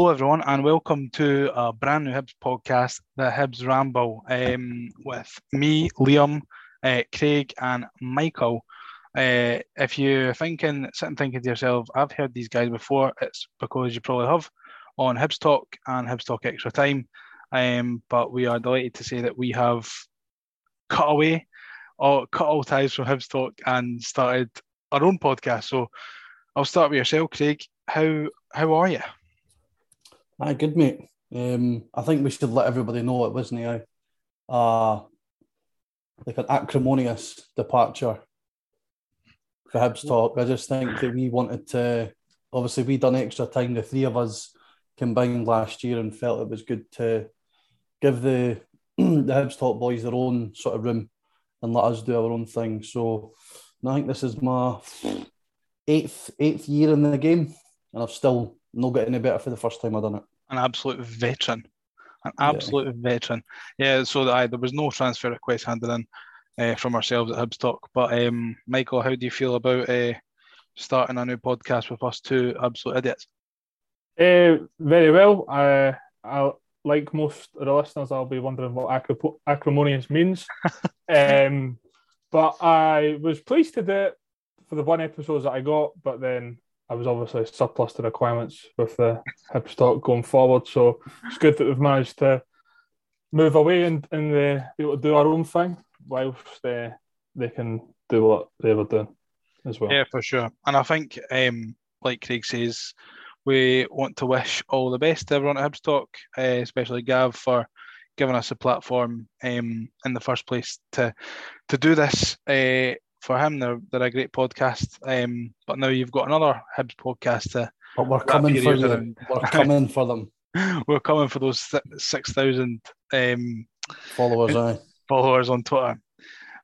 Hello everyone and welcome to a brand new Hibs podcast, the Hibs Ramble, with me, Liam, Craig and Michael. If you're sitting thinking to yourself, I've heard these guys before, it's because you probably have, on Hibs Talk and Hibs Talk Extra Time. But we are delighted to say that we have cut all ties from Hibs Talk and started our own podcast. So I'll start with yourself, Craig. How are you? Aye, good mate. I think we should let everybody know it wasn't an acrimonious departure for Hibs Talk. I just think that we wanted to, obviously we done extra time, the three of us combined last year, and felt it was good to give the Hibs Talk boys their own sort of room and let us do our own thing. So I think this is my eighth year in the game and I've still not got any better for the first time I've done it. An absolute veteran. An absolute veteran. Yeah, so there was no transfer request handed in from ourselves at Hibs Talk. But Michael, how do you feel about starting a new podcast with us two absolute idiots? Very well. Like most of the listeners, I'll be wondering what acrimonious means. But I was pleased to do it for the one episode that I got, but then I was obviously surplus to requirements with the Hibs Talk going forward, so it's good that we've managed to move away and be able to do our own thing whilst they can do what they were doing as well. Yeah, for sure. And I think, like Craig says, we want to wish all the best to everyone at Hibs Talk, especially Gav, for giving us a platform in the first place to do this. For him, they're a great podcast, but now you've got another Hibs podcast. But we're coming for them. We're coming for them. We're coming for those 6,000 followers on Twitter.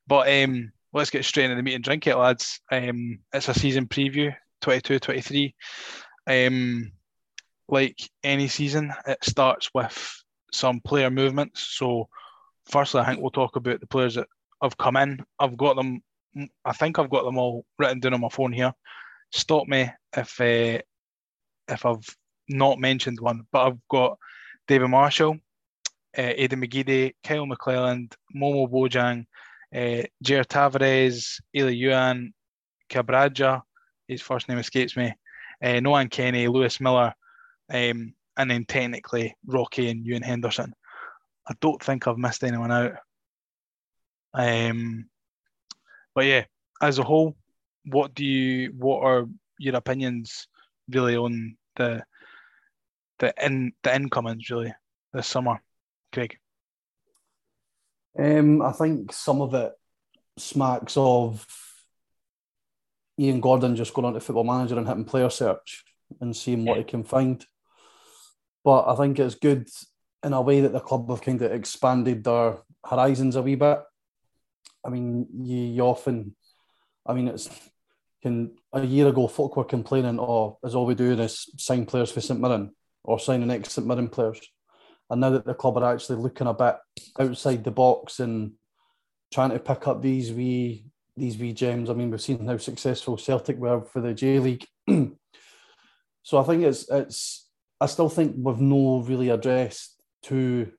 But let's get straight into the meat and drink it, lads. It's a season preview, 22-23. Like any season, it starts with some player movements. So firstly, I think we'll talk about the players that have come in. I've got them all written down on my phone here. Stop me if I've not mentioned one, but I've got David Marshall, Aidan McGeady, Kyle McClelland, Momo Bojang, Jared Tavares, Élie Youan, Čabraja, his first name escapes me, Noan Kenny, Lewis Miller, and then technically Rocky and Ewan Henderson. I don't think I've missed anyone out. But yeah, as a whole, what are your opinions really on the incomings really this summer, Craig? I think some of it smacks of Ian Gordon just going on to Football Manager and hitting player search and seeing what he can find. But I think it's good in a way that the club have kind of expanded their horizons a wee bit. I mean, a year ago, folk were complaining, is all we do is sign players for St Mirren or sign an ex-St Mirren players. And now that the club are actually looking a bit outside the box and trying to pick up these wee gems. I mean, we've seen how successful Celtic were for the J League. So I think it's. I still think we've not really addressed two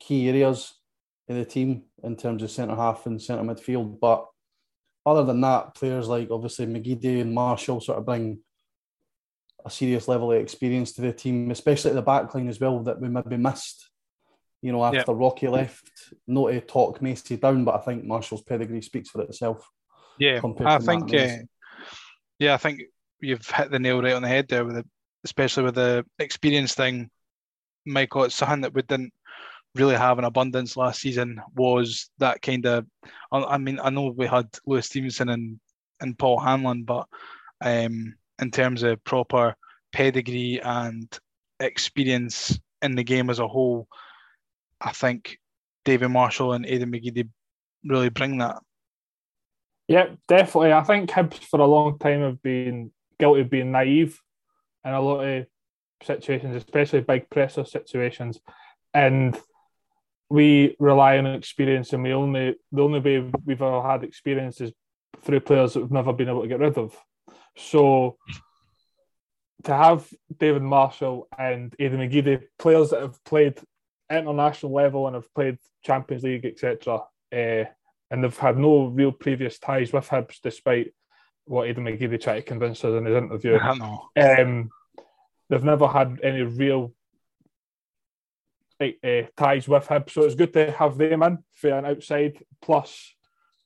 key areas in the team in terms of centre half and centre midfield, but other than that, players like obviously McGeady and Marshall sort of bring a serious level of experience to the team, especially at the back line as well, that we maybe missed. You know, after Rocky left, not to talk Macy down, but I think Marshall's pedigree speaks for itself. Yeah, I think you've hit the nail right on the head there, especially with the experience thing, Michael. It's something that we didn't really have an abundance last season, was that kind of, I mean, I know we had Lewis Stevenson and Paul Hanlon, but in terms of proper pedigree and experience in the game as a whole, I think David Marshall and Aidan McGeady really bring that. Yeah, definitely. I think Hibs for a long time have been guilty of being naive in a lot of situations, especially big presser situations, and we rely on experience, and the only way we've ever had experience is through players that we've never been able to get rid of. So to have David Marshall and Aidan McGeady, players that have played international level and have played Champions League, etc., and they've had no real previous ties with Hibs, despite what Aidan McGeady tried to convince us in his interview. I know. They've never had any real ties with Hibs, so it's good to have them in for an outside. Plus,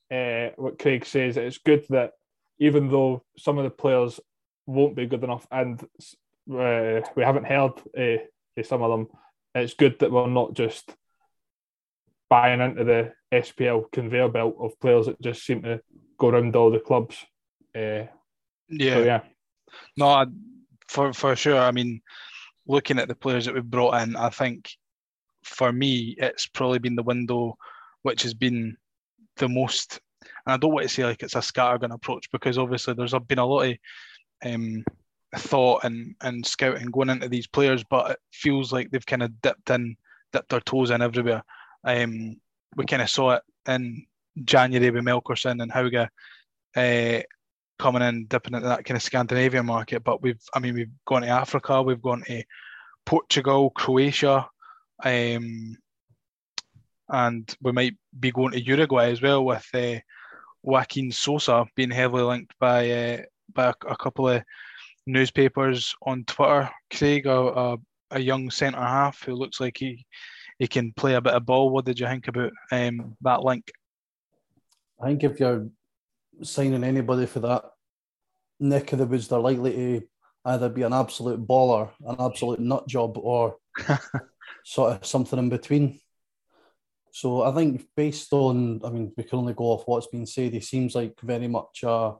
what Craig says, it's good that even though some of the players won't be good enough, and we haven't heard some of them, it's good that we're not just buying into the SPL conveyor belt of players that just seem to go around all the clubs. No, for sure. I mean, looking at the players that we've brought in, I think for me it's probably been the window which has been the most, and I don't want to say like it's a scattergun approach, because obviously there's been a lot of thought and scouting going into these players, but it feels like they've kind of dipped their toes in everywhere. We kind of saw it in January with Melkersen and Hauge coming in, dipping into that kind of Scandinavian market. But we've gone to Africa, we've gone to Portugal, Croatia, and we might be going to Uruguay as well, with Joaquin Sosa being heavily linked by a couple of newspapers on Twitter. Craig, a young centre half who looks like he can play a bit of ball. What did you think about that link? I think if you're signing anybody for that neck of the woods, they're likely to either be an absolute baller, an absolute nut job, or sort of something in between. So I think based on, we can only go off what's been said, he seems like very much a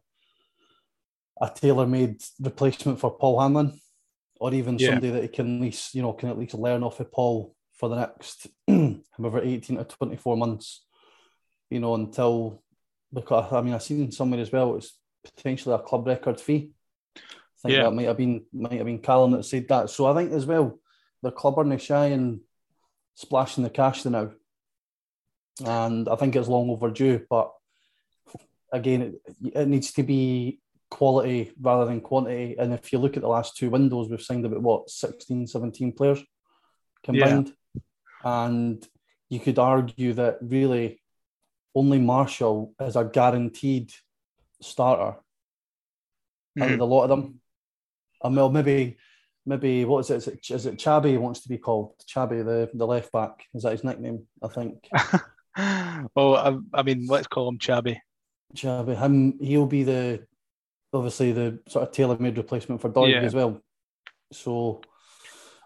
tailor-made replacement for Paul Hanlon, or even somebody that he can at least learn off of Paul for the next, however, 18 to 24 months, until, because I seen somewhere as well, it's potentially a club record fee. I think that might have been Callum that said that. So I think as well, the club are now shy and splashing the cash now, and I think it's long overdue. But again, it needs to be quality rather than quantity. And if you look at the last two windows, we've signed about 16, 17 players combined. Yeah. And you could argue that really only Marshall is a guaranteed starter out of a lot of them. And well, maybe what is it? Is it Čabraja wants to be called? Čabraja, the left back. Is that his nickname? I think. Let's call him Čabraja. Čabraja. He'll be the sort of tailor-made replacement for Doig as well. So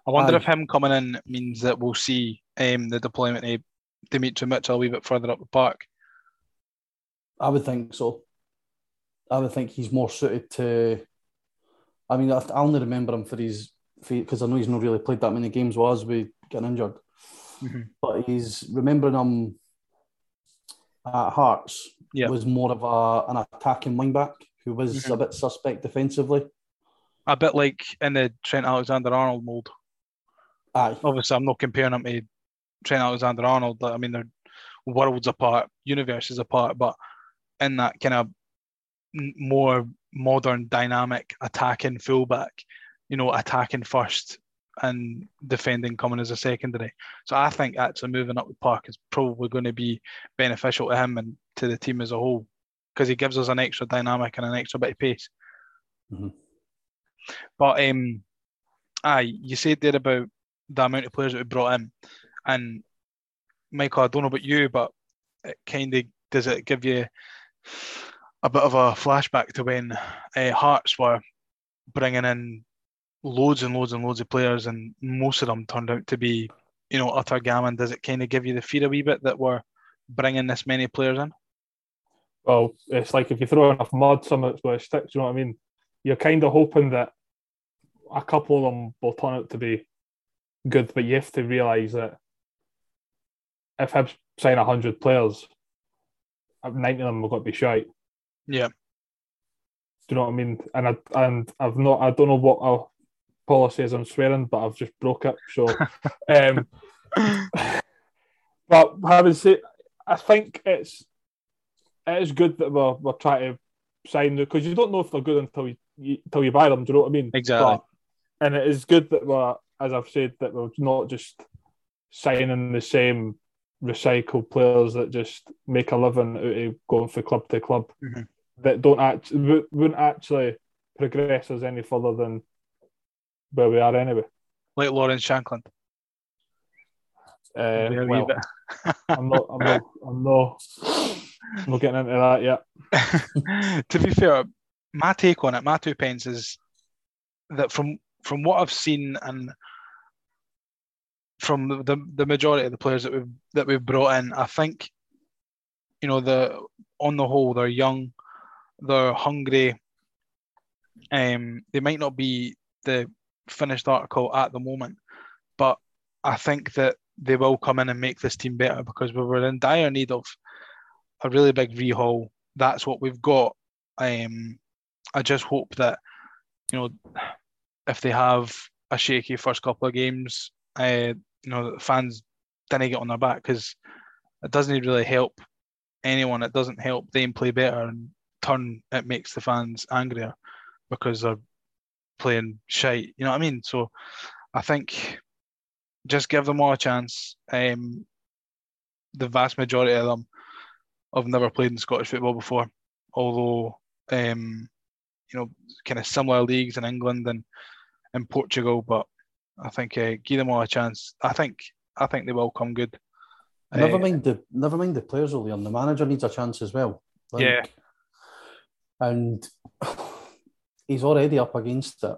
I wonder if him coming in means that we'll see the deployment of Dimitri Mitchell a wee bit further up the park. I would think so. I would think he's more suited to... I only remember him for his... because I know he's not really played that many games while we getting injured. Mm-hmm. But he's... remembering him at Hearts was more of an attacking wing-back who was a bit suspect defensively. A bit like in the Trent Alexander-Arnold mould. Aye. Obviously, I'm not comparing him to Trent Alexander-Arnold. They're worlds apart, universes apart, but in that kind of more modern, dynamic, attacking fullback, attacking first and defending coming as a secondary. So I think actually moving up the park is probably going to be beneficial to him and to the team as a whole, because he gives us an extra dynamic and an extra bit of pace. Mm-hmm. But you said there about the amount of players that we brought in, and Michael, I don't know about you, but it kind of does it give you a bit of a flashback to when Hearts were bringing in loads and loads and loads of players, and most of them turned out to be, utter gammon. Does it kind of give you the fear a wee bit that we're bringing this many players in? Well, it's like if you throw enough mud, some of it's going to stick. Do you know what I mean? You're kind of hoping that a couple of them will turn out to be good, but you have to realise that if Hibs sign 100 players, 90 of them are going to be shite. Yeah. Do you know what I mean? And I don't know what our policy is on swearing, but I've just broke it. So, but having said, I think it is good that we're trying to sign them, because you don't know if they're good until you buy them. Do you know what I mean? Exactly. And it is good that we're, as I've said, that we're not just signing the same recycled players that just make a living out of going from club to club, mm-hmm. that don't actually, wouldn't actually progress us any further than where we are anyway. Like Lauren Shankland. Well, I'm not getting into that yet. To be fair, my take on it, my two pence is that from what I've seen and from the majority of the players that we've brought in, I think, you know, on the whole, they're young, they're hungry. They might not be the finished article at the moment, but I think that they will come in and make this team better, because we were in dire need of a really big rehaul. That's what we've got. I just hope that, you know, if they have a shaky first couple of games, you know, the fans didn't get on their back, because it doesn't really help anyone. It doesn't help them play better, and turn it makes the fans angrier because they're playing shite. You know what I mean? So I think just give them all a chance. The vast majority of them have never played in Scottish football before, although you know, kind of similar leagues in England and in Portugal. But I think give them all a chance. I think they will come good. Never mind the players, Leon. The manager needs a chance as well. Like, yeah, and he's already up against it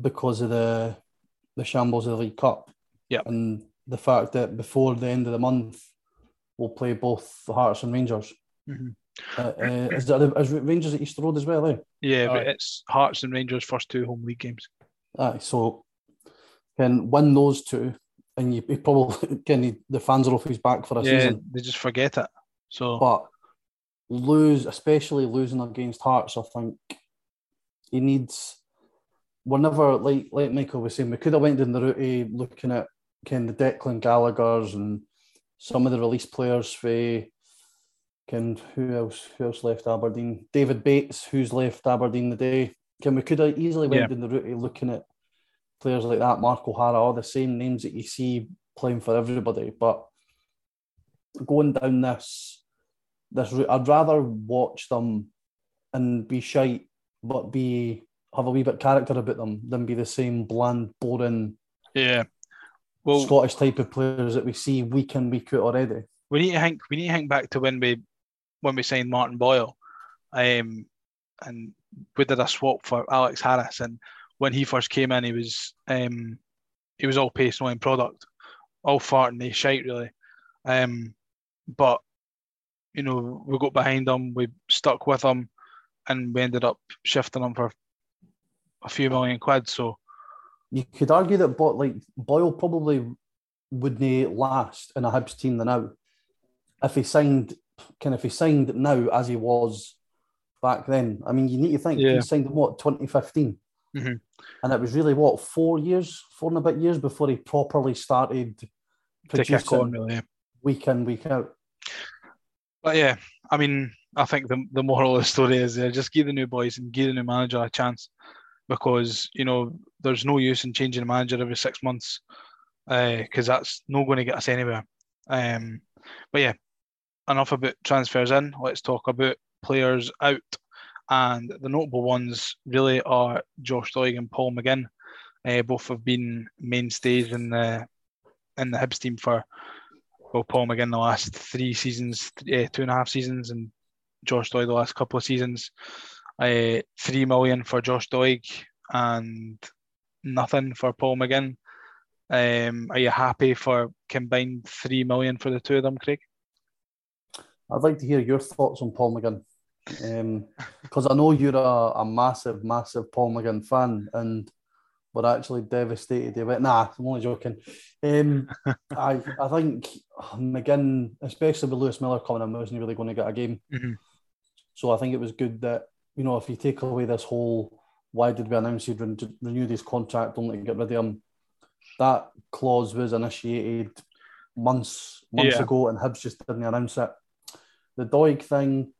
because of the shambles of the League Cup. Yeah, and the fact that before the end of the month we'll play both the Hearts and Rangers. Mm-hmm. Is Rangers at Easter Road as well, eh? Yeah, but it's Hearts and Rangers' first two home league games. So can win those two, and you probably the fans are off his back for a season. They just forget it. So, but especially losing against Hearts, I think he needs. We're never like Michael was saying. We could have went down the route looking at the Declan Gallaghers and some of the release players for. Who else left Aberdeen? David Bates, who's left Aberdeen today. We could have easily went down the route of looking at players like that, Mark O'Hara, all the same names that you see playing for everybody. But going down this route, I'd rather watch them and be shite, but have a wee bit of character about them than be the same bland, boring, Scottish type of players that we see week in, week out already. We need to think back to when we signed Martin Boyle, and we did a swap for Alex Harris. And when he first came in, he was all pace, no end product, all fart and shite really. But you know, we got behind him, we stuck with him, and we ended up shifting him for a few million quid. So you could argue that, but like Boyle probably wouldn't last in a Hibs team than now. If he signed now as he was back then. I mean, you need to think he signed in 2015, mm-hmm. and it was really 4 and a bit years before he properly started producing week in, week out. But yeah, I mean, I think the moral of the story is just give the new boys and give the new manager a chance, because you know there's no use in changing a manager every 6 months, because that's not going to get us anywhere. But yeah, enough about transfers in. Let's talk about players out. And the notable ones really are Josh Doig and Paul McGinn. Both have been mainstays in the Hibs team for, well, Paul McGinn the last 3 seasons, 2.5 seasons, and Josh Doig the last couple of seasons. 3 million for Josh Doig and nothing for Paul McGinn. Are you happy for combined 3 million for the two of them, Craig? I'd like to hear your thoughts on Paul McGinn, because I know you're a massive, massive Paul McGinn fan, and we're actually devastated. They went, nah, I'm only joking. I think McGinn, especially with Lewis Miller coming in, wasn't really going to get a game. Mm-hmm. So I think it was good that, you know, if you take away this whole, why did we announce he'd renewed his contract only to get rid of him? That clause was initiated months ago, and Hibs just didn't announce it. The Doig thing,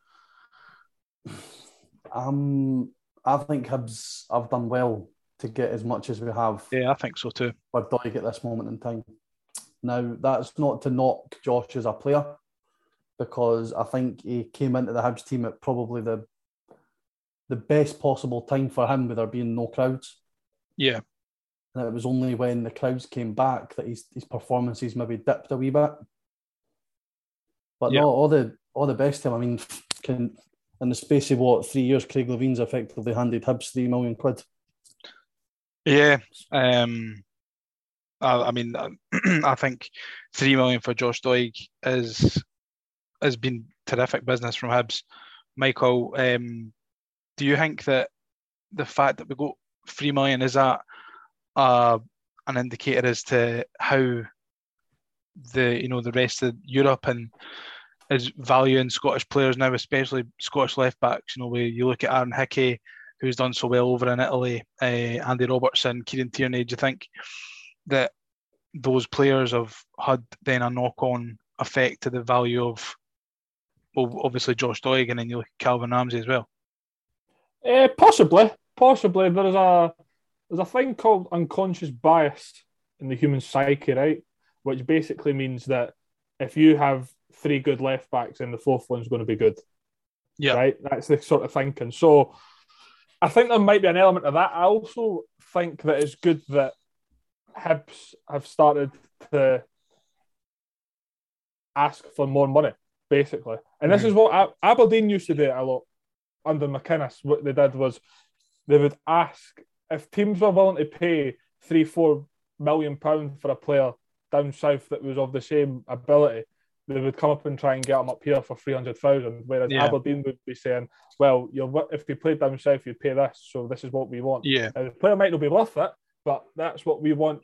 I think Hibs have done well to get as much as we have. Yeah, I think so too. But Doig at this moment in time. Now, that's not to knock Josh as a player, because I think he came into the Hibs team at probably the best possible time for him, with there being no crowds. Yeah. And it was only when the crowds came back that his performances maybe dipped a wee bit. But yeah, no, all the best to him. I mean, in the space of, 3 years, Craig Levine's effectively handed Hibs £3 million. Yeah. I mean, I think £3 million for Josh Doig has been terrific business from Hibs. Michael, do you think that the fact that we got £3 million, is that an indicator as to how the rest of Europe and is valuing Scottish players now, especially Scottish left backs? You look at Aaron Hickey, who's done so well over in Italy, Andy Robertson, Kieran Tierney. Do you think that those players have had then a knock-on effect to the value of, well, obviously Josh Doig, and then you look at Calvin Ramsay as well? Possibly. There's a thing called unconscious bias in the human psyche, right? Which basically means that if you have three good left backs, then the fourth one's going to be good. Yeah, right. That's the sort of thinking. So I think there might be an element of that. I also think that it's good that Hibs have started to ask for more money, basically. And this is what Aberdeen used to do a lot under McInnes. What they did was they would ask if teams were willing to pay £3-4 million for a player down south that was of the same ability, they would come up and try and get them up here for 300,000. Whereas Aberdeen would be saying, well, if you played down south, you'd pay this, so this is what we want. Yeah. Now, the player might not be worth it, but that's what we want.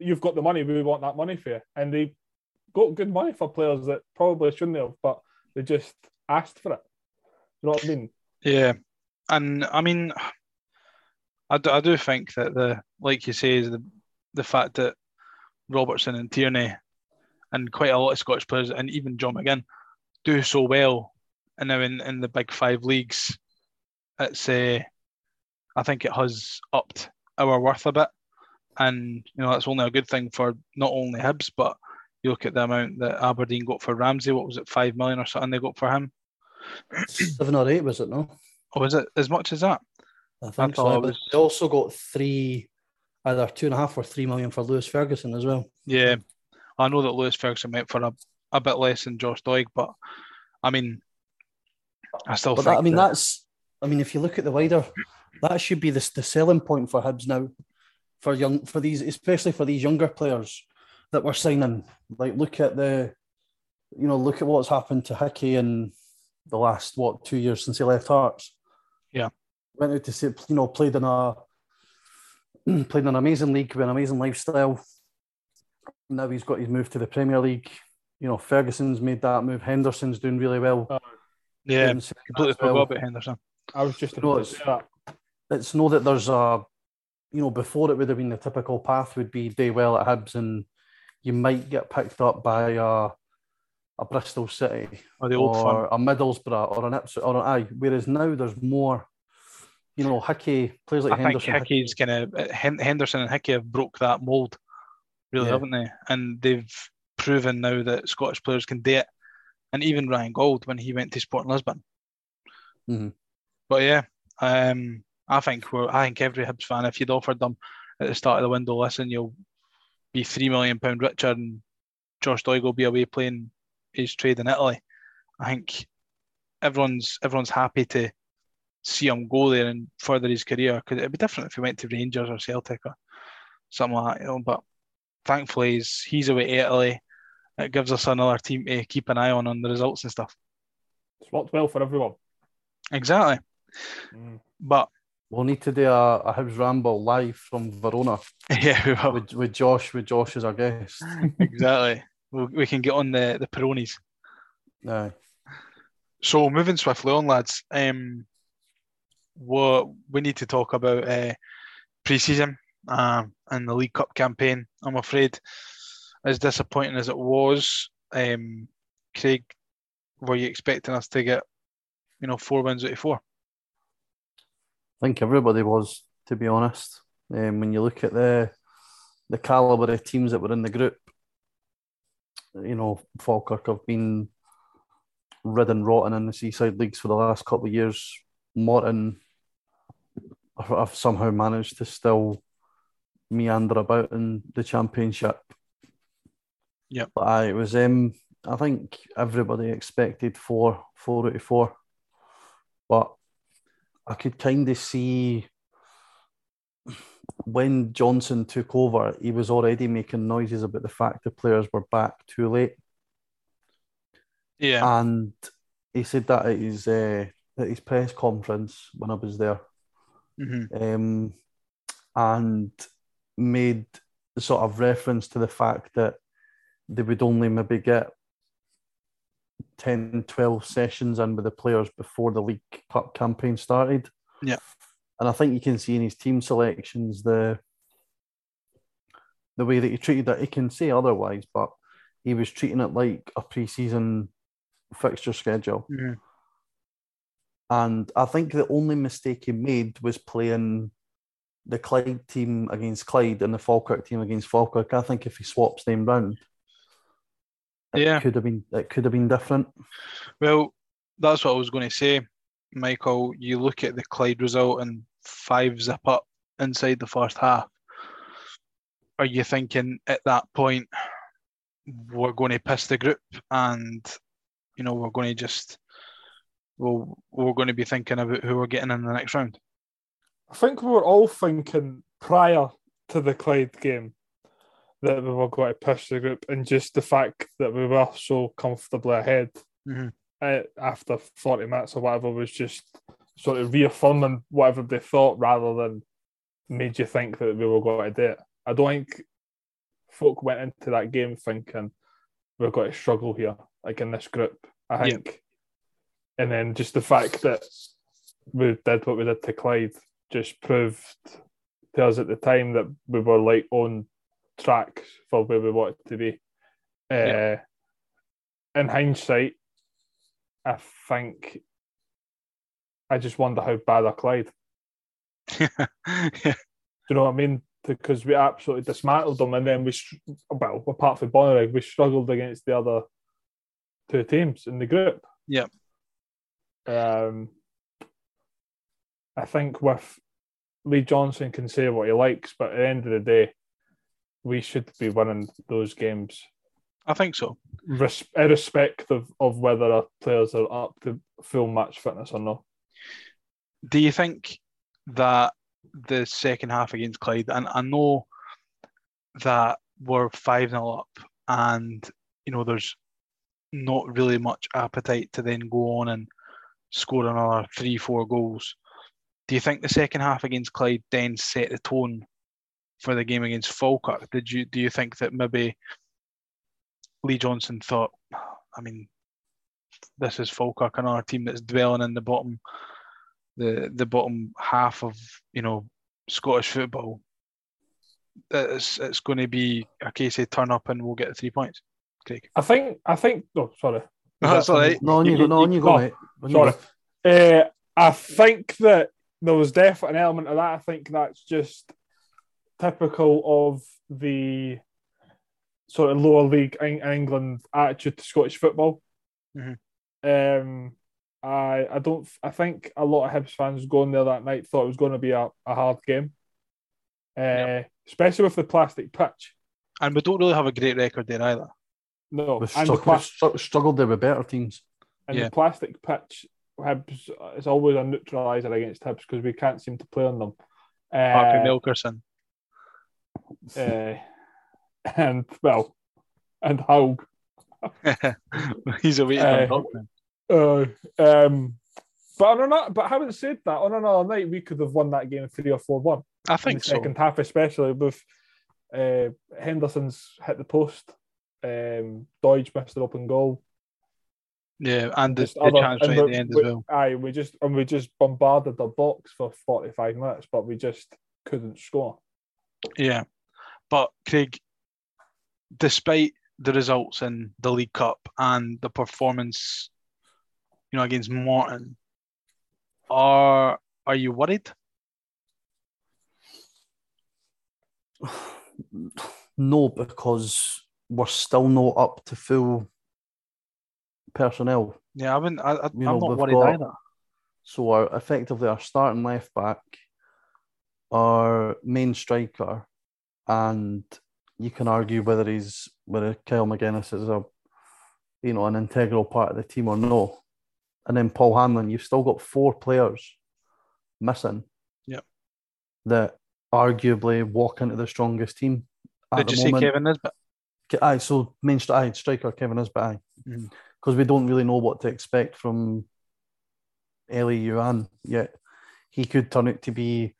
You've got the money, we want that money for you. And they got good money for players that probably shouldn't have, but they just asked for it. You know what I mean? Yeah. And I mean, I do think that, like you say, is the fact that Robertson and Tierney and quite a lot of Scottish players, and even John McGinn, do so well. And now in the big five leagues, it's I think it has upped our worth a bit. And, that's only a good thing for not only Hibs, but you look at the amount that Aberdeen got for Ramsey. What was it, £5 million or something they got for him? 7 or 8, was it, no? Oh, was it as much as that? I think so. They also got either 2.5 or 3 million for Lewis Ferguson as well. Yeah. I know that Lewis Ferguson went for a bit less than Josh Doig, but I mean, I still think. If you look at the wider, that should be the selling point for Hibs now, especially for these younger players that we're signing. Like, look at look at what's happened to Hickey in the last 2 years since he left Hearts. Yeah, went out to see, played in an amazing league with an amazing lifestyle. Now he's got his move to the Premier League. Ferguson's made that move. Henderson's doing really well. Yeah, completely forgot about Henderson. I was just about to say that. It's not that there's before it would have been the typical path would be day well at Hibs and you might get picked up by a Bristol City or a Middlesbrough or an Ipswich or an Eye. Whereas now there's more, Hickey, players like Henderson. I think Hickey's Henderson and Hickey have broke that mould. Really, yeah. Haven't they? And they've proven now that Scottish players can do it. And even Ryan Gold when he went to Sporting Lisbon. Mm-hmm. But yeah, I think every Hibs fan, if you'd offered them at the start of the window, listen, you'll be £3 million richer, and Josh Doig will be away playing his trade in Italy. I think everyone's happy to see him go there and further his career, because it'd be different if he went to Rangers or Celtic or something like that. But thankfully, he's away to Italy. It gives us another team to keep an eye on the results and stuff. It's worked well for everyone. Exactly. Mm. But we'll need to do a Hibs Ramble live from Verona. Yeah, we will. With Josh as our guest. Exactly. We can get on the Peronis. No. So moving swiftly on, lads. We need to talk about pre-season. And the League Cup campaign, I'm afraid, as disappointing as it was, Craig, were you expecting us to get 4 wins out of 4? I think everybody was, to be honest. When you look at the calibre of teams that were in the group, you know, Falkirk have been rid and rotten in the seaside leagues for the last couple of years. Morton have somehow managed to still meander about in the championship. Yeah, but it was. I think everybody expected four out of four, but I could kind of see when Johnson took over, he was already making noises about the fact the players were back too late. Yeah, and he said that at his press conference when I was there, and made sort of reference to the fact that they would only maybe get 10, 12 sessions in with the players before the League Cup campaign started. Yeah. And I think you can see in his team selections the way that he treated it. He can say otherwise, but he was treating it like a pre-season fixture schedule. Mm-hmm. And I think the only mistake he made was playing the Clyde team against Clyde and the Falkirk team against Falkirk. I think if he swaps them round, it could have been different. Well, that's what I was going to say, Michael. You look at the Clyde result and 5-0 up inside the first half. Are you thinking at that point we're going to piss the group, and you know we're going to just we're going to be thinking about who we're getting in the next round? I think we were all thinking prior to the Clyde game that we were going to push the group, and just the fact that we were so comfortably ahead after 40 minutes or whatever was just sort of reaffirming whatever they thought rather than made you think that we were going to do it. I don't think folk went into that game thinking we're going to struggle here, like in this group, I think. Yep. And then just the fact that we did what we did to Clyde just proved to us at the time that we were like on track for where we want it to be. In hindsight, I think I just wonder how bad I Clyde. Do you know what I mean? Because we absolutely dismantled them, and then well, apart from Bonnyrigg, we struggled against the other two teams in the group. Yeah. I think with Lee Johnson can say what he likes, but at the end of the day, we should be winning those games. I think so. Irrespective of whether our players are up to full match fitness or not. Do you think that the second half against Clyde, and I know that we're 5-0 up and, you know, there's not really much appetite to then go on and score another 3-4 goals. Do you think the second half against Clyde then set the tone for the game against Falkirk? Do you think that maybe Lee Johnson thought, I mean, this is Falkirk, another team that's dwelling in the bottom half of, you know, Scottish football? It's going to be a case of turn up and we'll get the 3 points. Craig, I think. Oh, sorry. No, that's all right. No, you go. I think that there was definitely an element of that. I think that's just typical of the sort of lower league in England attitude to Scottish football. Mm-hmm. I think a lot of Hibs fans going there that night thought it was going to be a hard game, especially with the plastic pitch. And we don't really have a great record there either. No, we struggled there with better teams. And the plastic pitch, Hibs, it's always a neutraliser against Hibs because we can't seem to play on them. Melkersen. And Haug. He's away from Dortmund. But having said that, on another night we could have won that game 3 or 4-1. I think so. Second half, especially with Henderson's hit the post, Doig missed an open goal. Yeah, and the chance right at the end as well. Aye, we just bombarded the box for 45 minutes, but we just couldn't score. Yeah, but Craig, despite the results in the League Cup and the performance, you know, against Morton, are you worried? No, because we're still not up to full personnel. Yeah, I wouldn't. I'm not worried either. So our starting left back, our main striker, and you can argue whether Kyle McGuinness is an integral part of the team or no. And then Paul Hanlon, you've still got four players missing. Yeah. That arguably walk into the strongest team. Did you say Kevin Nisbet? Aye, so striker Kevin Nisbet, aye. Because we don't really know what to expect from Élie Youan yet. He could turn out to be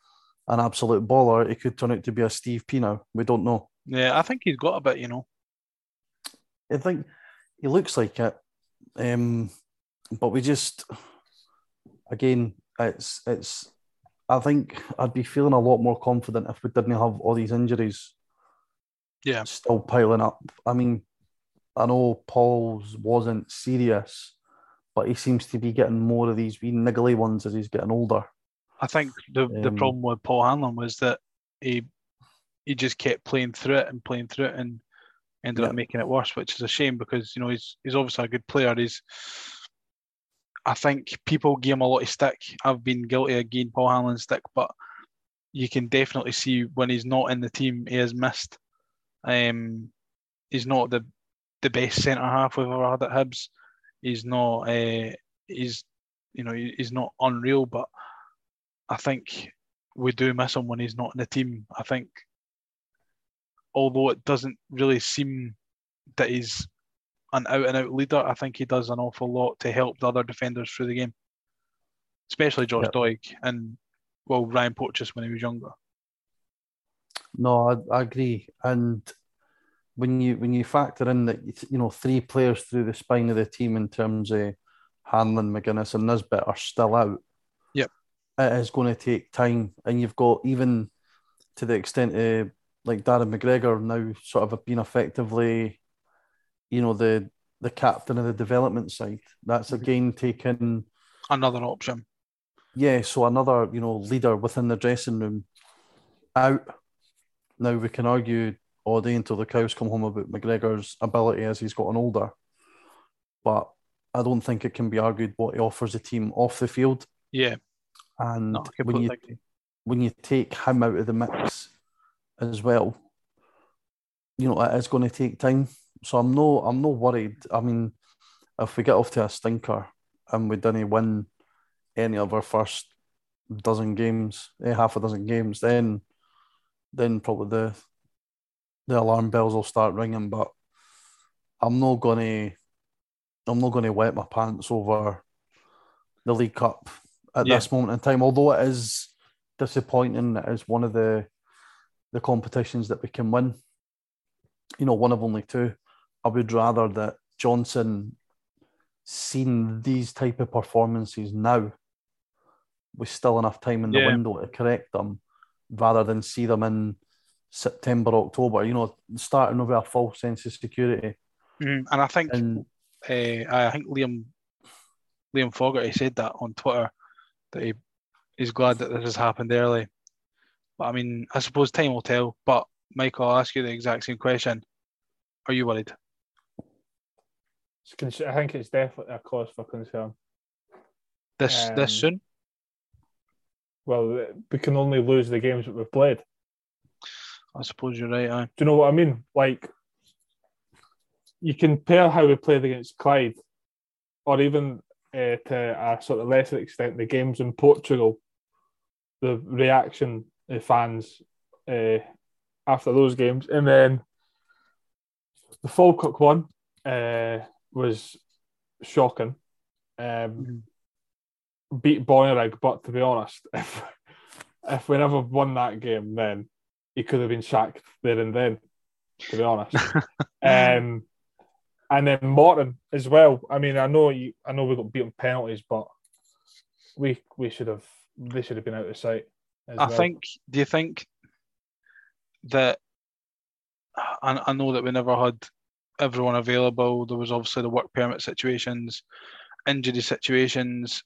an absolute baller. He could turn out to be a Steve Pienaar. We don't know. Yeah, I think he's got a bit, I think he looks like it. But we just, again, it's. I think I'd be feeling a lot more confident if we didn't have all these injuries. Yeah, still piling up. I mean, I know Paul's wasn't serious, but he seems to be getting more of these wee niggly ones as he's getting older. I think the problem with Paul Hanlon was that he just kept playing through it and ended up making it worse, which is a shame because he's obviously a good player. I think people give him a lot of stick. I've been guilty of giving Paul Hanlon stick, but you can definitely see when he's not in the team, he is missed. He's not the best centre half we've ever had at Hibs. He's not. He's not unreal, but I think we do miss him when he's not in the team. I think, although it doesn't really seem that he's an out-and-out leader, I think he does an awful lot to help the other defenders through the game, especially Josh Doig and, Ryan Porteous when he was younger. No, I agree. And when you factor in that, three players through the spine of the team in terms of Hanlon, McGuinness and Nisbet are still out, it is going to take time. And you've got, even to the extent of, like, Darren McGregor now sort of being effectively the captain of the development side. That's again taken another option. Yeah, so another, leader within the dressing room out. Now we can argue all day until the cows come home about McGregor's ability as he's gotten older, but I don't think it can be argued what he offers the team off the field. Yeah, and when you take him out of the mix as well, it is going to take time. So I'm not worried. I mean, if we get off to a stinker and we don't win any of our first half a dozen games, then probably the alarm bells will start ringing. But I'm not gonna wet my pants over the League Cup at this moment in time. Although it is disappointing, it is one of the competitions that we can win. One of only two. I would rather that Johnson seen these type of performances now with still enough time in the window to correct them, rather than see them in September, October, starting over a false sense of security. And I think Liam Fogarty said that on Twitter, that he's glad that this has happened early. But I mean, I suppose time will tell. But Michael, I'll ask you the exact same question. Are you worried? I think it's definitely a cause for concern. This soon? Well, we can only lose the games that we've played. I suppose you're right, aye. Do you know what I mean? Like, you compare how we played against Clyde, or even to a sort of lesser extent, the games in Portugal, the reaction of fans after those games. And then the Falkirk one was shocking. Beat Bonnyrigg, but to be honest, if we never won that game, then he could have been sacked there and then, to be honest. And then Morton as well. I mean, I know we got beat on penalties, but they should have been out of sight. Do you think that, I know that we never had everyone available. There was obviously the work permit situations, injury situations.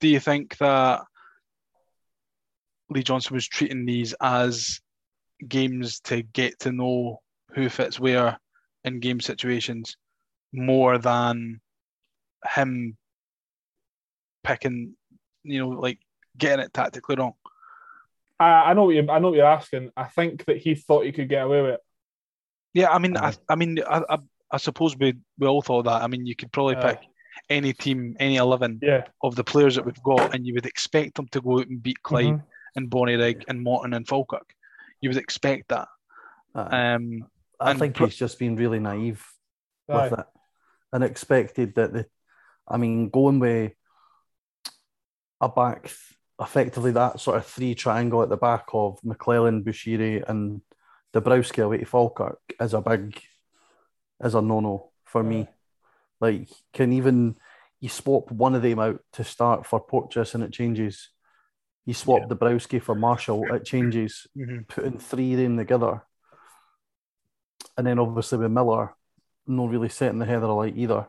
Do you think that Lee Johnson was treating these as games to get to know who fits where in game situations more than him picking, you know, like getting it tactically wrong. I know what you're asking. I think that he thought he could get away with it. Yeah, I mean, I suppose we all thought that. I mean, you could probably pick any team, any 11 of the players that we've got, and you would expect them to go out and beat Clyde and Bonnyrigg and Morton and Falkirk. You would expect that. I think he's just been really naive with it and expected that going with a back, effectively that sort of three triangle at the back of McClellan, Bushiri and Dabrowski away to Falkirk is a no-no for me. Like, can even you swap one of them out to start for Porteous and it changes. You swap Dabrowski for Marshall, it changes. Putting three of them together. And then obviously with Miller, not really setting the heather alight either.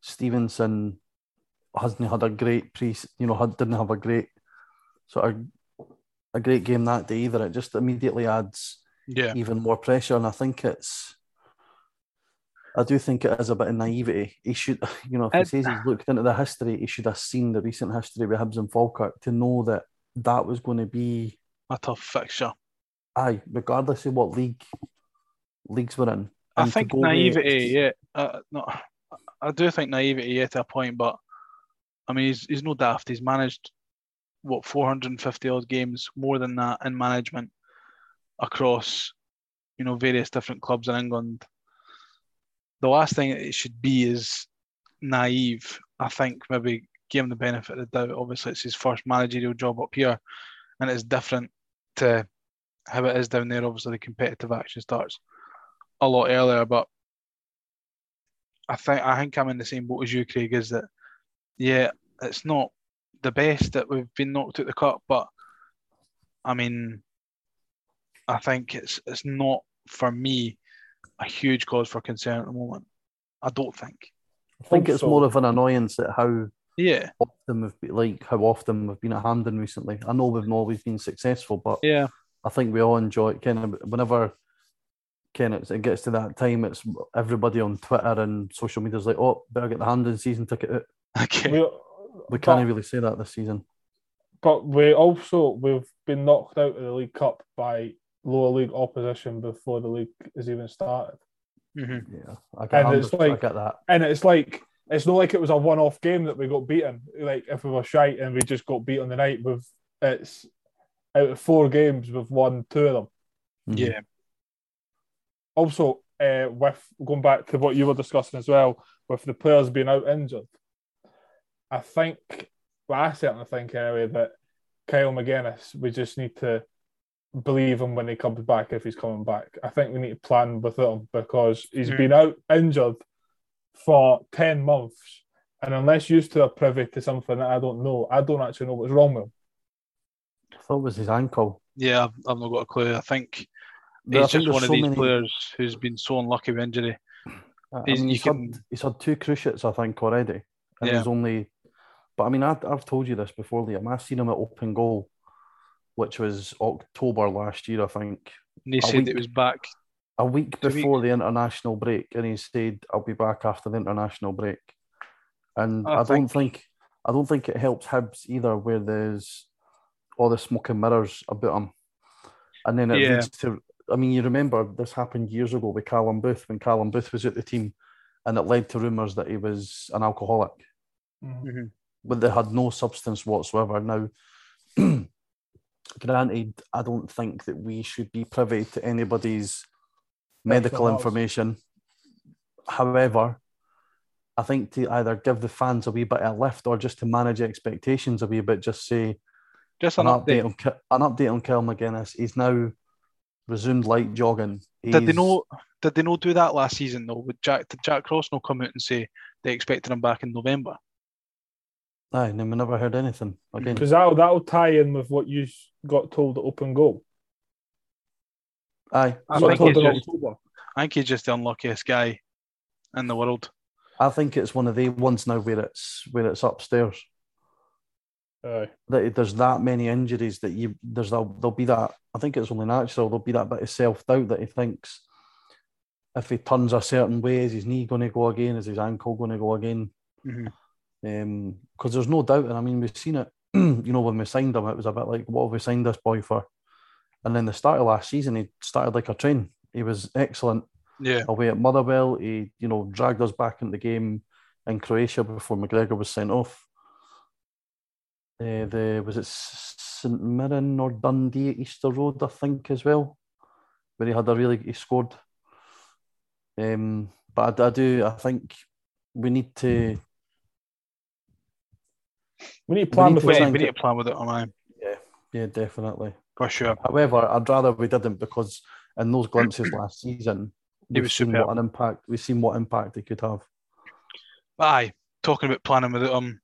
Stevenson hasn't had a great didn't have a great sort of a great game that day either. It just immediately adds even more pressure. And I do think it is a bit of naivety. He should, if he says he's looked into the history, he should have seen the recent history with Hibs and Falkirk to know that that was going to be a tough fixture. Aye, regardless of what leagues we're in. I think naivety, I do think naivety to a point, but I mean, he's no daft. He's managed, 450 odd games, more than that in management across, various different clubs in England. The last thing it should be is naive. I think maybe give him the benefit of the doubt. Obviously, it's his first managerial job up here, and it's different to how it is down there. Obviously, the competitive action starts a lot earlier, but I think I'm in the same boat as you, Craig, is that, it's not the best that we've been knocked out the cup, but I mean, I think it's not, for me, a huge cause for concern at the moment. I don't think. I think it's more of an annoyance at how often we've been, at Hampden recently. I know we've not always been successful, but I think we all enjoy it. Whenever it gets to that time, it's everybody on Twitter and social media is like, "Oh, better get the Hampden season ticket out." Okay. We can't really say that this season. But we've been knocked out of the League Cup by lower league opposition before the league has even started. Mm-hmm. Yeah, I get that. And it's not like it was a one-off game that we got beaten. Like, if we were shite and we just got beat on the night, it's out of four games, we've won two of them. Mm-hmm. Yeah. Also, with going back to what you were discussing as well, with the players being out injured, I certainly think anyway that Kyle McGuinness, we just need to believe him when he comes back, if he's coming back. I think we need to plan with him because he's been out injured for 10 months. And unless you two are privy to something that I don't know, I don't actually know what's wrong with him. I thought it was his ankle. Yeah, I've not got a clue. I think he's just one of these players who's been so unlucky with injury. He's had two cruciates, I think, already. And he's only... But I mean, I've told you this before, Liam. I've seen him at Open Goal, which was October last year, I think. And he said it was back a week before the international break, and he said, "I'll be back after the international break." And I don't think it helps Hibs either, where there's all the smoke and mirrors about him. And then it leads to. I mean, you remember this happened years ago with Callum Booth when Callum Booth was at the team, and it led to rumours that he was an alcoholic. Mm-hmm. But they had no substance whatsoever. Now, granted, I don't think that we should be privy to anybody's medical information. However, I think to either give the fans a wee bit of a lift or just to manage expectations a wee bit, just say, just an update on Kyle McGuinness. He's now resumed light jogging. Did they not do that last season though? Did Jack Ross not come out and say they expected him back in November? Aye, and then we never heard anything again. Because that'll tie in with what you got told at Open Goal. Aye. I think he's just the unluckiest guy in the world. I think it's one of the ones now where it's upstairs. There's that many injuries that you there'll be that. I think it's only natural. There'll be that bit of self-doubt that he thinks if he turns a certain way, is his knee going to go again? Is his ankle going to go again? Because there's no doubt, and I mean we've seen it. You know, when we signed him, it was a bit like, what have we signed this boy for? And then the start of last season, he started like a train. He was excellent. Yeah. Away at Motherwell, he, you know, dragged us back in the game in Croatia before McGregor was sent off. Was it St Mirren or Dundee at Easter Road, I think, as well, where he had a really, he scored. But I think we need to. We need to plan with it. We need to plan with it on him. Yeah, yeah, definitely. For sure. However, I'd rather we didn't, because in those glimpses last season, we've seen what an impact. We've seen what impact he could have. Aye, talking about planning with it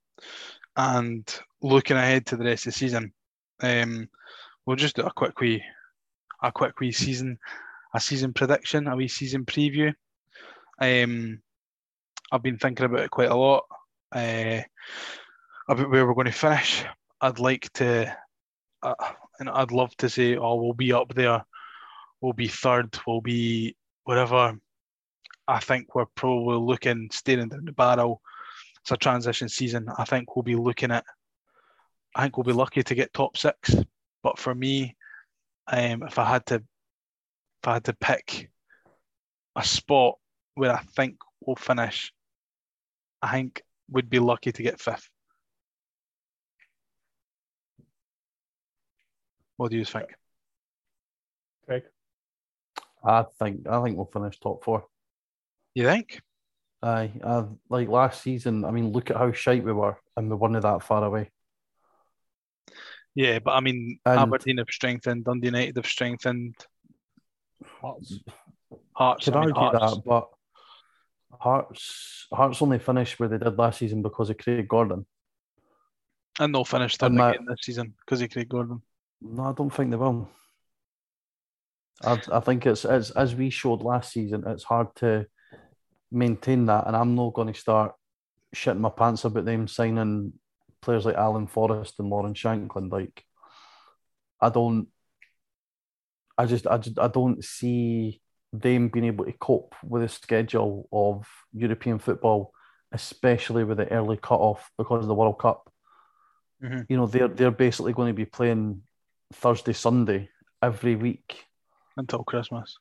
and looking ahead to the rest of the season, we'll just do a quick wee season, a season prediction, a wee season preview. I've been thinking about it quite a lot. About where we're going to finish. I'd like to, and I'd love to say, oh, we'll be up there, we'll be third, we'll be whatever. I think we're probably looking, staring down the barrel. It's a transition season. I think we'll be looking at, I think we'll be lucky to get top six. But for me, if I had to pick a spot where I think we'll finish, I think we'd be lucky to get fifth. What do you think, Craig? I think we'll finish top four. You think? Aye, like last season. I mean, look at how shite we were, and we weren't that far away. Yeah, but I mean, and Aberdeen have strengthened, Dundee United have strengthened. Hearts. Could argue that, but Hearts only finished where they did last season because of Craig Gordon. And they'll finish third again this season because of Craig Gordon. No, I don't think they will. I think it's as we showed last season, it's hard to maintain that, and I'm not going to start shitting my pants about them signing players like Alan Forrest and Lauren Shanklin. Like, I don't see them being able to cope with the schedule of European football, especially with the early cut-off because of the World Cup. Mm-hmm. You know, they're basically going to be playing Thursday, Sunday every week until Christmas,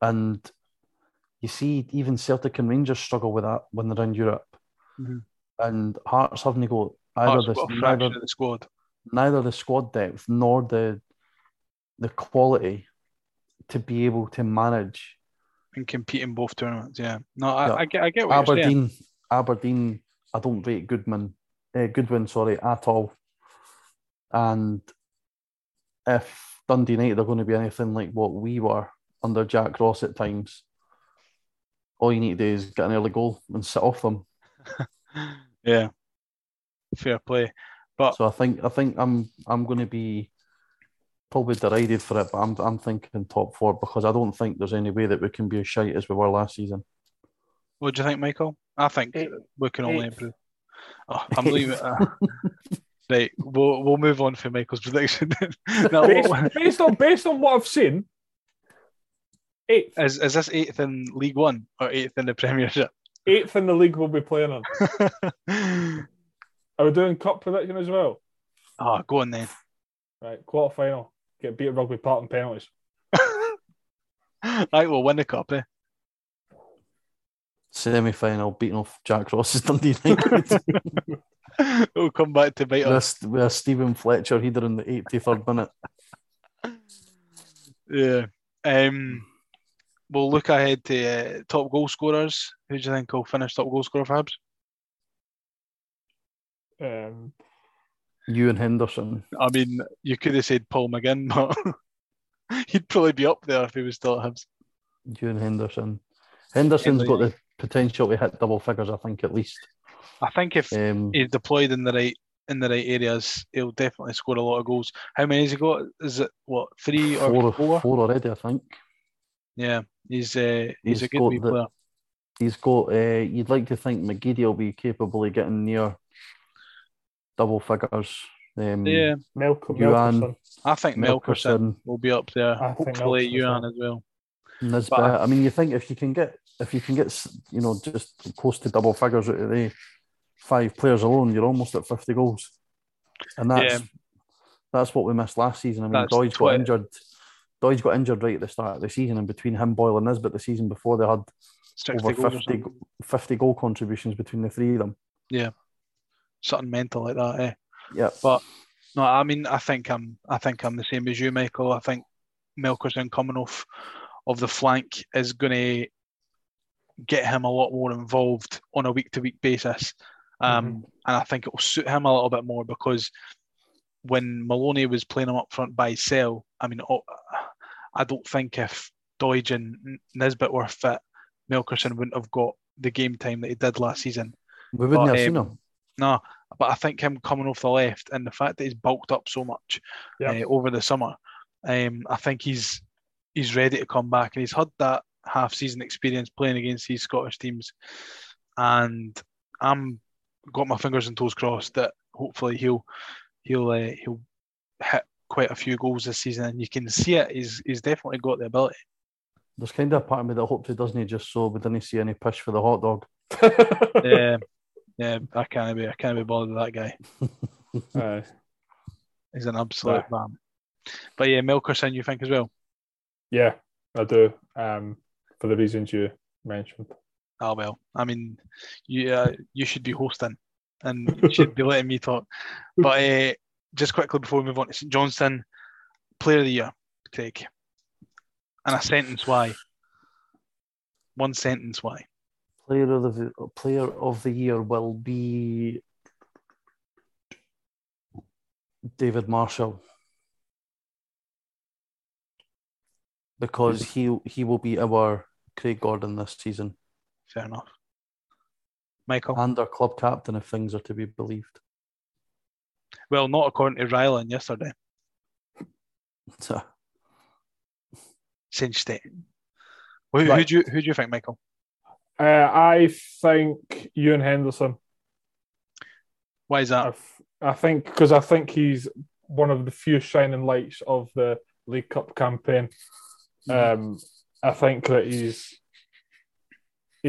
and you see even Celtic and Rangers struggle with that when they're in Europe. Mm-hmm. And Hearts haven't got neither the squad, neither the squad depth nor the quality to be able to manage and compete in both tournaments. Yeah, no, I get what Aberdeen, you're saying. Aberdeen, I don't rate Goodwin, at all. And if Dundee United are going to be anything like what we were under Jack Ross at times, all you need to do is get an early goal and sit off them. Yeah, fair play. But so I think I'm going to be probably derided for it, but I'm thinking top four because I don't think there's any way that we can be as shite as we were last season. What do you think, Michael? I think we can only improve. Oh, I'm leaving. Right, we'll move on for Michael's prediction. No, based on what I've seen, eighth. Is this eighth in League One or eighth in the Premiership? Eighth in the league we'll be playing on. Are we doing cup prediction as well? Ah, go on then. Right, quarter final. Get beat at Rugby Park and penalties. Right, we'll win the cup, eh? Semi-final, beating off Jack Ross's Dundee United. We'll come back to bite us. With a Stephen Fletcher header in the 83rd minute. Yeah. We'll look ahead to top goal scorers. Who do you think will finish top goal scorer for Hibs? Ewan Henderson. I mean, you could have said Paul McGinn, but he'd probably be up there if he was still at Hibs. Ewan Henderson. Henderson's got the potential to hit double figures, I think, at least. I think if he's deployed in the right areas, he'll definitely score a lot of goals. How many has he got? Is it what, three or four? Four already, I think. Yeah, he's a good player. He's got. You'd like to think McGeady will be capable of getting near double figures. Yeah, Melkersen. I think Melkersen will be up there. Hopefully, Youan as well. Nisbet. I mean, you think if you can get you know, just close to double figures out of the five players alone, you're almost at 50 goals, and that's what we missed last season. I mean, Doig got injured. Doig got injured right at the start of the season, and between him, Boyle, and Nisbet, the season before, they had over 50 goal contributions between the three of them. Yeah, something mental like that, eh? Yeah, but no, I mean, I think I'm the same as you, Michael. I think Melkersen coming off the flank is going to get him a lot more involved on a week-to-week basis, and I think it will suit him a little bit more, because when Maloney was playing him up front by cell, I mean, I don't think if Doig and Nisbet were fit, Melkersen wouldn't have got the game time that he did last season. We wouldn't have seen him. No, but I think him coming off the left and the fact that he's bulked up so much over the summer, I think he's ready to come back, and he's had that half-season experience playing against these Scottish teams, and I'm got my fingers and toes crossed that hopefully he'll hit quite a few goals this season, and you can see it. He's definitely got the ability. There's kind of a part of me that hopes he doesn't, just so we didn't see any push for the hot dog. Yeah, I can't be bothered with that guy. He's an absolute man. But yeah, Melkersen, you think as well? Yeah, I do. For the reasons you mentioned. Oh well, I mean, you should be hosting, and you should be letting me talk. But just quickly before we move on to St Johnstone, Player of the Year, Craig, and a sentence why. One sentence why. Player of the Year will be David Marshall, because he will be our Craig Gordon this season. Fair enough. Michael? And our club captain, if things are to be believed. Well, not according to Ryland yesterday. So. Cinched it. Well, right. Who do you think, Michael? I think Ewan Henderson. Why is that? I think he's one of the few shining lights of the League Cup campaign. I think that he's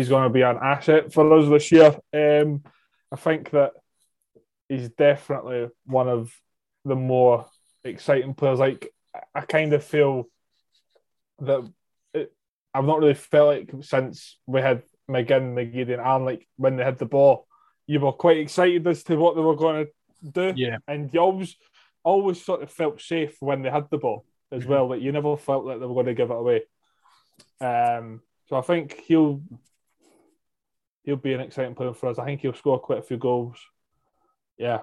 going to be an asset for us this year. I think that he's definitely one of the more exciting players. Like, I kind of feel that I've not really felt like since we had McGinn, McGeady and Aaron, like when they had the ball, you were quite excited as to what they were going to do. Yeah. And you always sort of felt safe when they had the ball as well. Like, you never felt like they were going to give it away. So I think he'll be an exciting player for us. I think he'll score quite a few goals. Yeah.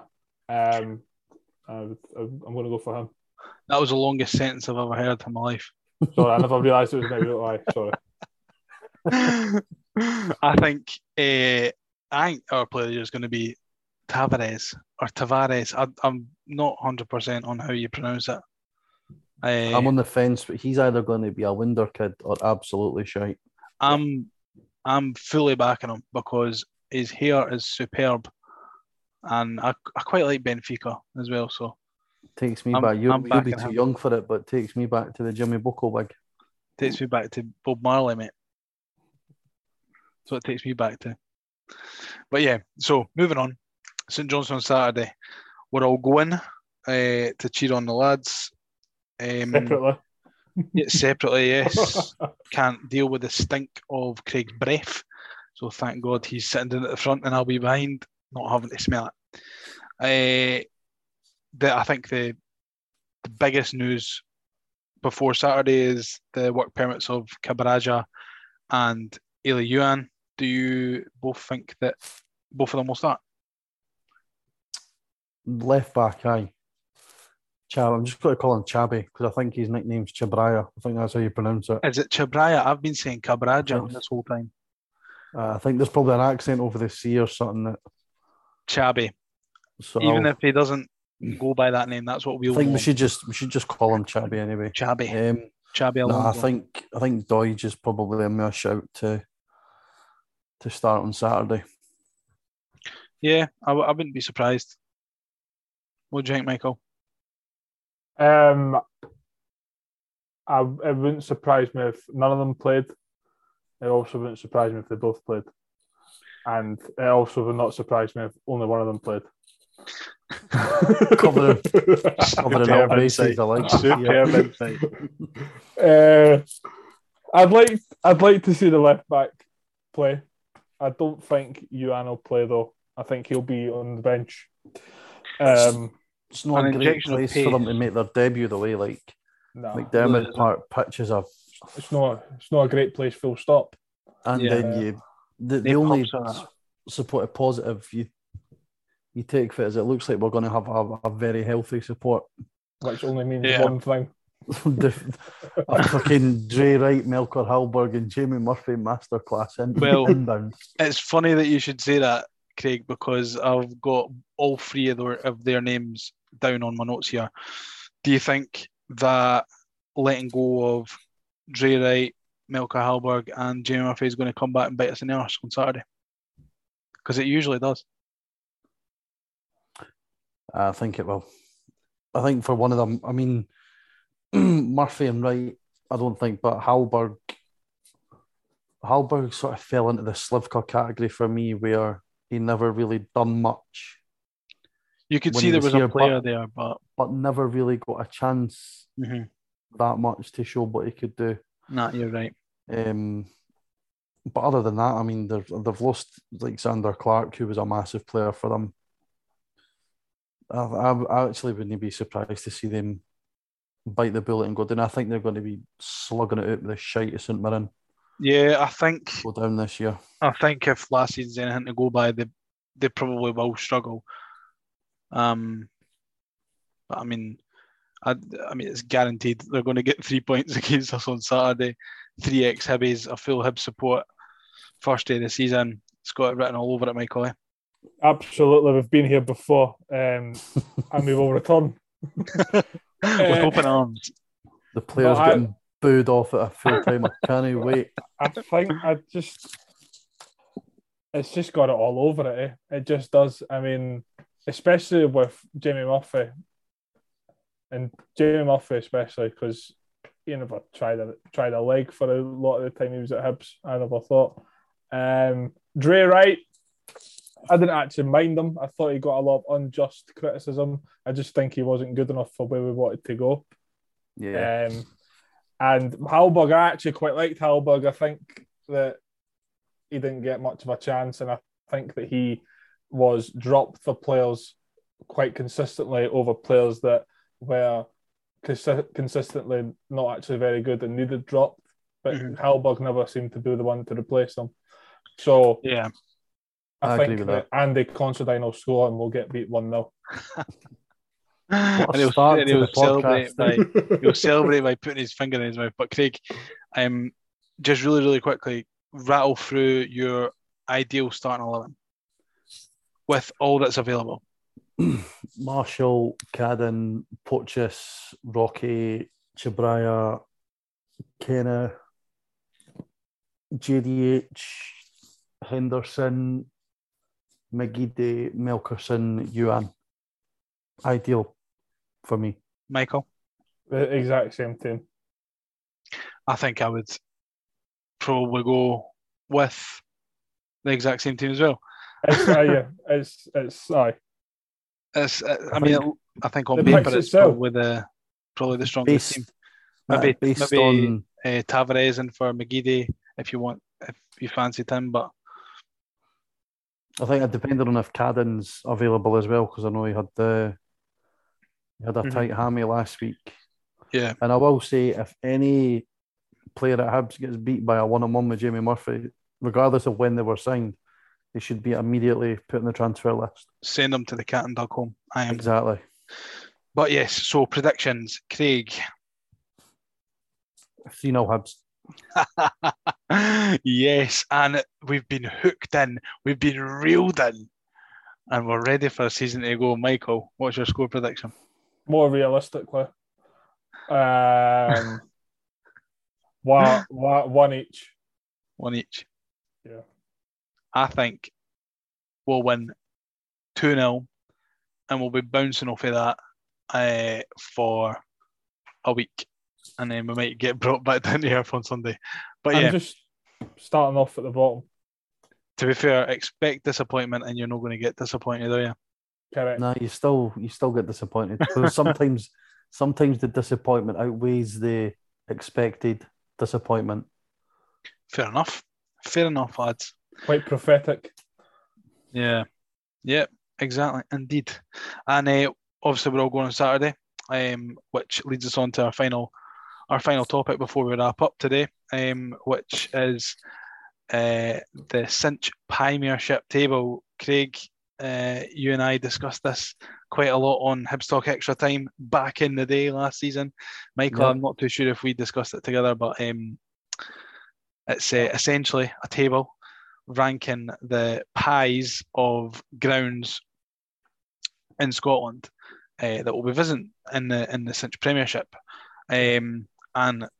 I'm going to go for him. That was the longest sentence I've ever heard in my life. Sorry, I never realised it was going to be a lie. Sorry. I think our player is going to be Tavares or Tavares. I'm not 100% on how you pronounce it. I'm on the fence, but he's either going to be a winder kid or absolutely shite. I'm fully backing him because his hair is superb, and I quite like Benfica as well. So. Takes me back. You'll be too young for it, but takes me back to the Jimmy Boko wig. Takes me back to Bob Marley, mate. That's what it takes me back to. But yeah, so moving on. St Johnstone on Saturday. We're all going to cheer on the lads. Separately. Yeah, separately, yes. Can't deal with the stink of Craig's breath. So thank God he's sitting down at the front and I'll be behind, not having to smell it. I think the biggest news before Saturday is the work permits of Čabraja and Élie Youan. Do you both think that both of them will start? Left back, aye. I'm just going to call him Chabby because I think his nickname's Čabraja. I think that's how you pronounce it. Is it Čabraja? I've been saying Čabraja this whole time. I think there's probably an accent over the C or something. Chabby. So even if he doesn't go by that name, that's what we'll. I think we should just call him Chabby anyway. Chabby. Chabby. No, I think Doig is probably a mere shout to start on Saturday. Yeah, I wouldn't be surprised. What do you think, Michael? It wouldn't surprise me if none of them played. It also wouldn't surprise me if they both played. And it also would not surprise me if only one of them played. Covering all bases, I like. I'd like to see the left back play. I don't think Youan will play though. I think he'll be on the bench. It's not a great place for them to make their debut the way McDermott Park pitches are. It's not a great place. Full stop. And then the only support of positive you take for it is it looks like we're going to have a very healthy support, which only means one thing. A fucking Drey Wright, Melker Hallberg and Jamie Murphy masterclass inbound. It's funny that you should say that, Craig, because I've got all three of their names down on my notes here. Do you think that letting go of Drey Wright, Melker Hallberg and Jamie Murphy is going to come back and bite us in the arse on Saturday? Because it usually does. I think it will. I think for one of them, I mean, Murphy and Wright, I don't think, but Hallberg sort of fell into the Slivka category for me where he never really done much. You could see there was a player there, but never really got a chance that much to show what he could do. Nah, you're right. But other than that, I mean, they've lost like Xander Clark, who was a massive player for them. I actually wouldn't be surprised to see them bite the bullet and go down. I think they're going to be slugging it out with the shite of St Mirren. Yeah, I think go down this year. I think if last season's anything to go by, they probably will struggle. But I mean, I mean it's guaranteed they're going to get 3 points against us on Saturday. 3 ex-Hibbies, a full Hib support, first day of the season. It's got it written all over it, Michael. Absolutely, we've been here before, and we will return with open arms. The players getting booed off at a full time. I can't wait. I think it's just got it all over it. Eh? It just does. I mean, especially with Jamie Murphy, especially because he never tried a leg for a lot of the time he was at Hibs. I never thought. Drey Wright. I didn't actually mind him. I thought he got a lot of unjust criticism. I just think he wasn't good enough for where we wanted to go. Yeah. And Hallberg, I actually quite liked Hallberg. I think that he didn't get much of a chance, and I think that he was dropped for players quite consistently over players that were consistently not actually very good and needed dropped. But Hallberg never seemed to be the one to replace them. So yeah. I think that Andy Considine will score and we'll get beat 1-0. And he'll celebrate by putting his finger in his mouth. But Craig, just really, really quickly, rattle through your ideal starting 11 with all that's available. Marshall, Cadden, Porteous, Rocky, Čabraja, Kenna, JDH, Henderson, McGeady, Melkersen, Youan. Ideal for me. Michael? The exact same team. I think I would probably go with the exact same team as well. I think on paper it's probably the strongest team. Maybe Tavares in for McGeady if you fancied him, but I think it depended on if Cadden's available as well, because I know he had a tight hammy last week. Yeah. And I will say, if any player at Hibs gets beat by a 1-on-1 with Jamie Murphy, regardless of when they were signed, they should be immediately put in the transfer list. Send them to the cat and dog home. Exactly. But yes, so predictions. Craig. 3-0 Hibs. Yes, and we've been hooked in, we've been reeled in, and we're ready for a season to go. Michael, what's your score prediction? More realistically, 1-1 each. Yeah, I think we'll win 2-0, and we'll be bouncing off of that for a week, and then we might get brought back down to earth on Sunday. But I'm just starting off at the bottom. To be fair, expect disappointment, and you're not going to get disappointed, are you? Correct. No, you still get disappointed. sometimes the disappointment outweighs the expected disappointment. Fair enough, lads. Quite prophetic. Yeah, exactly, indeed. And obviously we're all going on Saturday, which leads us on to our final topic before we wrap up today, which is the Cinch Premiership table. Craig, you and I discussed this quite a lot on Hibs Talk Extra Time back in the day last season. Michael, yeah. I'm not too sure if we discussed it together, but it's essentially a table ranking the pies of grounds in Scotland that will be visiting in the Cinch Premiership. And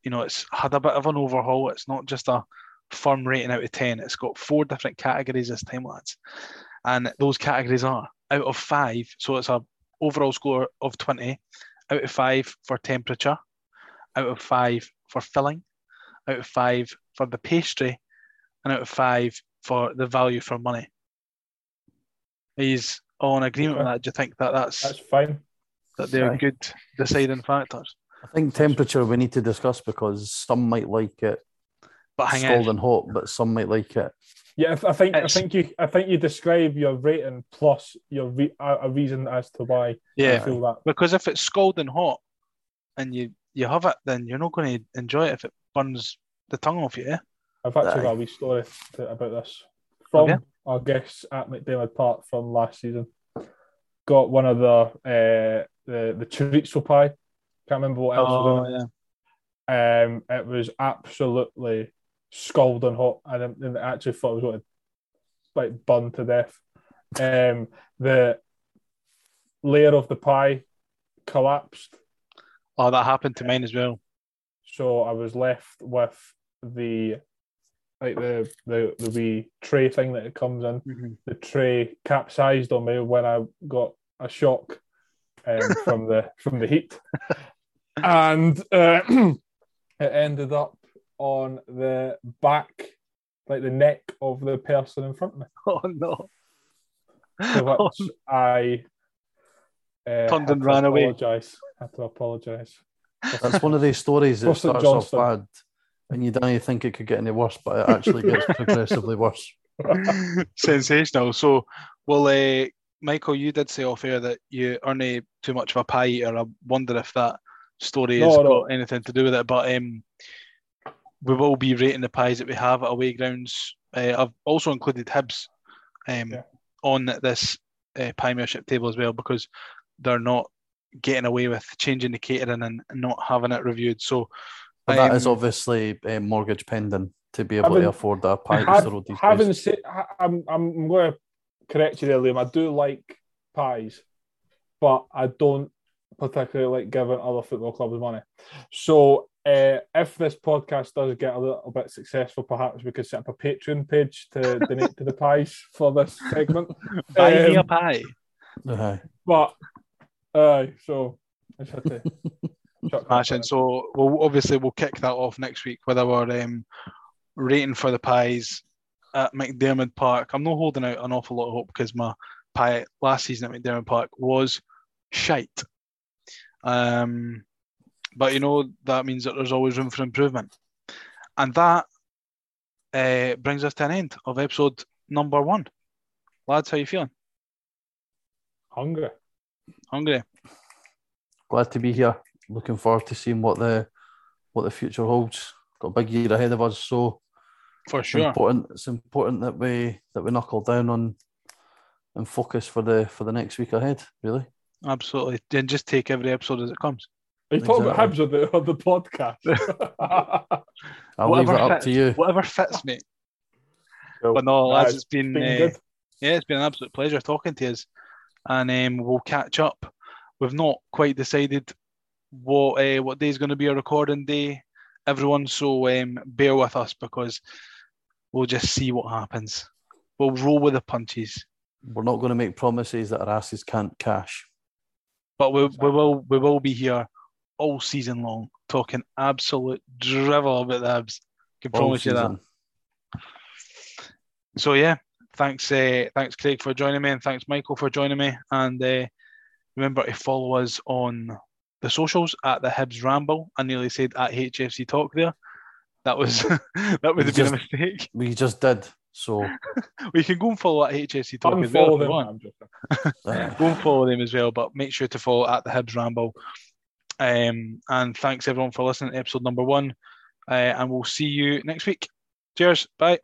you know, it's had a bit of an overhaul. It's not just a firm rating out of 10. It's got 4 different categories this time, lads. And those categories are out of 5. So it's a overall score of 20. Out of 5 for temperature. Out of 5 for filling. Out of 5 for the pastry. And out of 5 for the value for money. He's all in agreement with that. Do you think that's fine? That they're good deciding factors? I think temperature we need to discuss, because some might like it scalding hot, but some might like it. Yeah, I think you describe your rating plus your a reason as to why. Yeah, you feel that. Because if it's scalding hot and you have it, then you're not going to enjoy it if it burns the tongue off you. Yeah? I've actually got a wee story about this from our guests at McDermott Park from last season. Got one of the chorizo pie. Can't remember what else was in it. Yeah. It was absolutely scalding hot, and I actually thought it was going to like burn to death. The layer of the pie collapsed. Oh, that happened to mine as well. So I was left with the wee tray thing that it comes in. Mm-hmm. The tray capsized on me when I got a shock from the heat, and it ended up on the back, like the neck of the person in front of me. Oh no! To which I turned and ran away. I had to apologise. That's one of these stories that starts off bad, and you don't think it could get any worse, but it actually gets progressively worse. Sensational. So, well, Michael, you did say off air that you aren't too much of a pie eater. I wonder if that story has got anything to do with it, but. We will be rating the pies that we have at away grounds. I've also included Hibs on this Premiership table as well, because they're not getting away with changing the catering and not having it reviewed. So that is obviously mortgage pending to be able to afford that pie. I'm going to correct you there, Liam. I do like pies, but I don't particularly like giving other football clubs money. So if this podcast does get a little bit successful, perhaps we could set up a Patreon page to donate to the pies for this segment. Buy me a pie. But, so I just had to Smashing. So we'll kick that off next week with our rating for the pies at McDermott Park. I'm not holding out an awful lot of hope, because my pie last season at McDermott Park was shite. But, you know, that means that there's always room for improvement. And that brings us to an end of episode number 1. Lads, how are you feeling? Hungry. Glad to be here. Looking forward to seeing what the future holds. Got a big year ahead of us, so for sure. It's important that we knuckle down on and focus for the next week ahead, really. Absolutely. And just take every episode as it comes. Are you talking about Hibs or the podcast? I'll leave it up to you. Whatever fits, mate. Well, but no, lads, it's been good. Yeah, it's been an absolute pleasure talking to you. And we'll catch up. We've not quite decided what day is going to be a recording day, everyone. So bear with us, because we'll just see what happens. We'll roll with the punches. We're not going to make promises that our asses can't cash. But we will be here all season long talking absolute drivel about the Hibs. Can promise you that. So yeah, thanks Craig for joining me, and thanks Michael for joining me. And remember to follow us on the socials at the Hibs Ramble. I nearly said at HFC Talk there. That was that would have been a mistake. We just did. So we can go and follow at HFC Talk as well. Go and follow them as well, but make sure to follow at the Hibs Ramble. And thanks everyone for listening to episode number 1. And we'll see you next week. Cheers. Bye.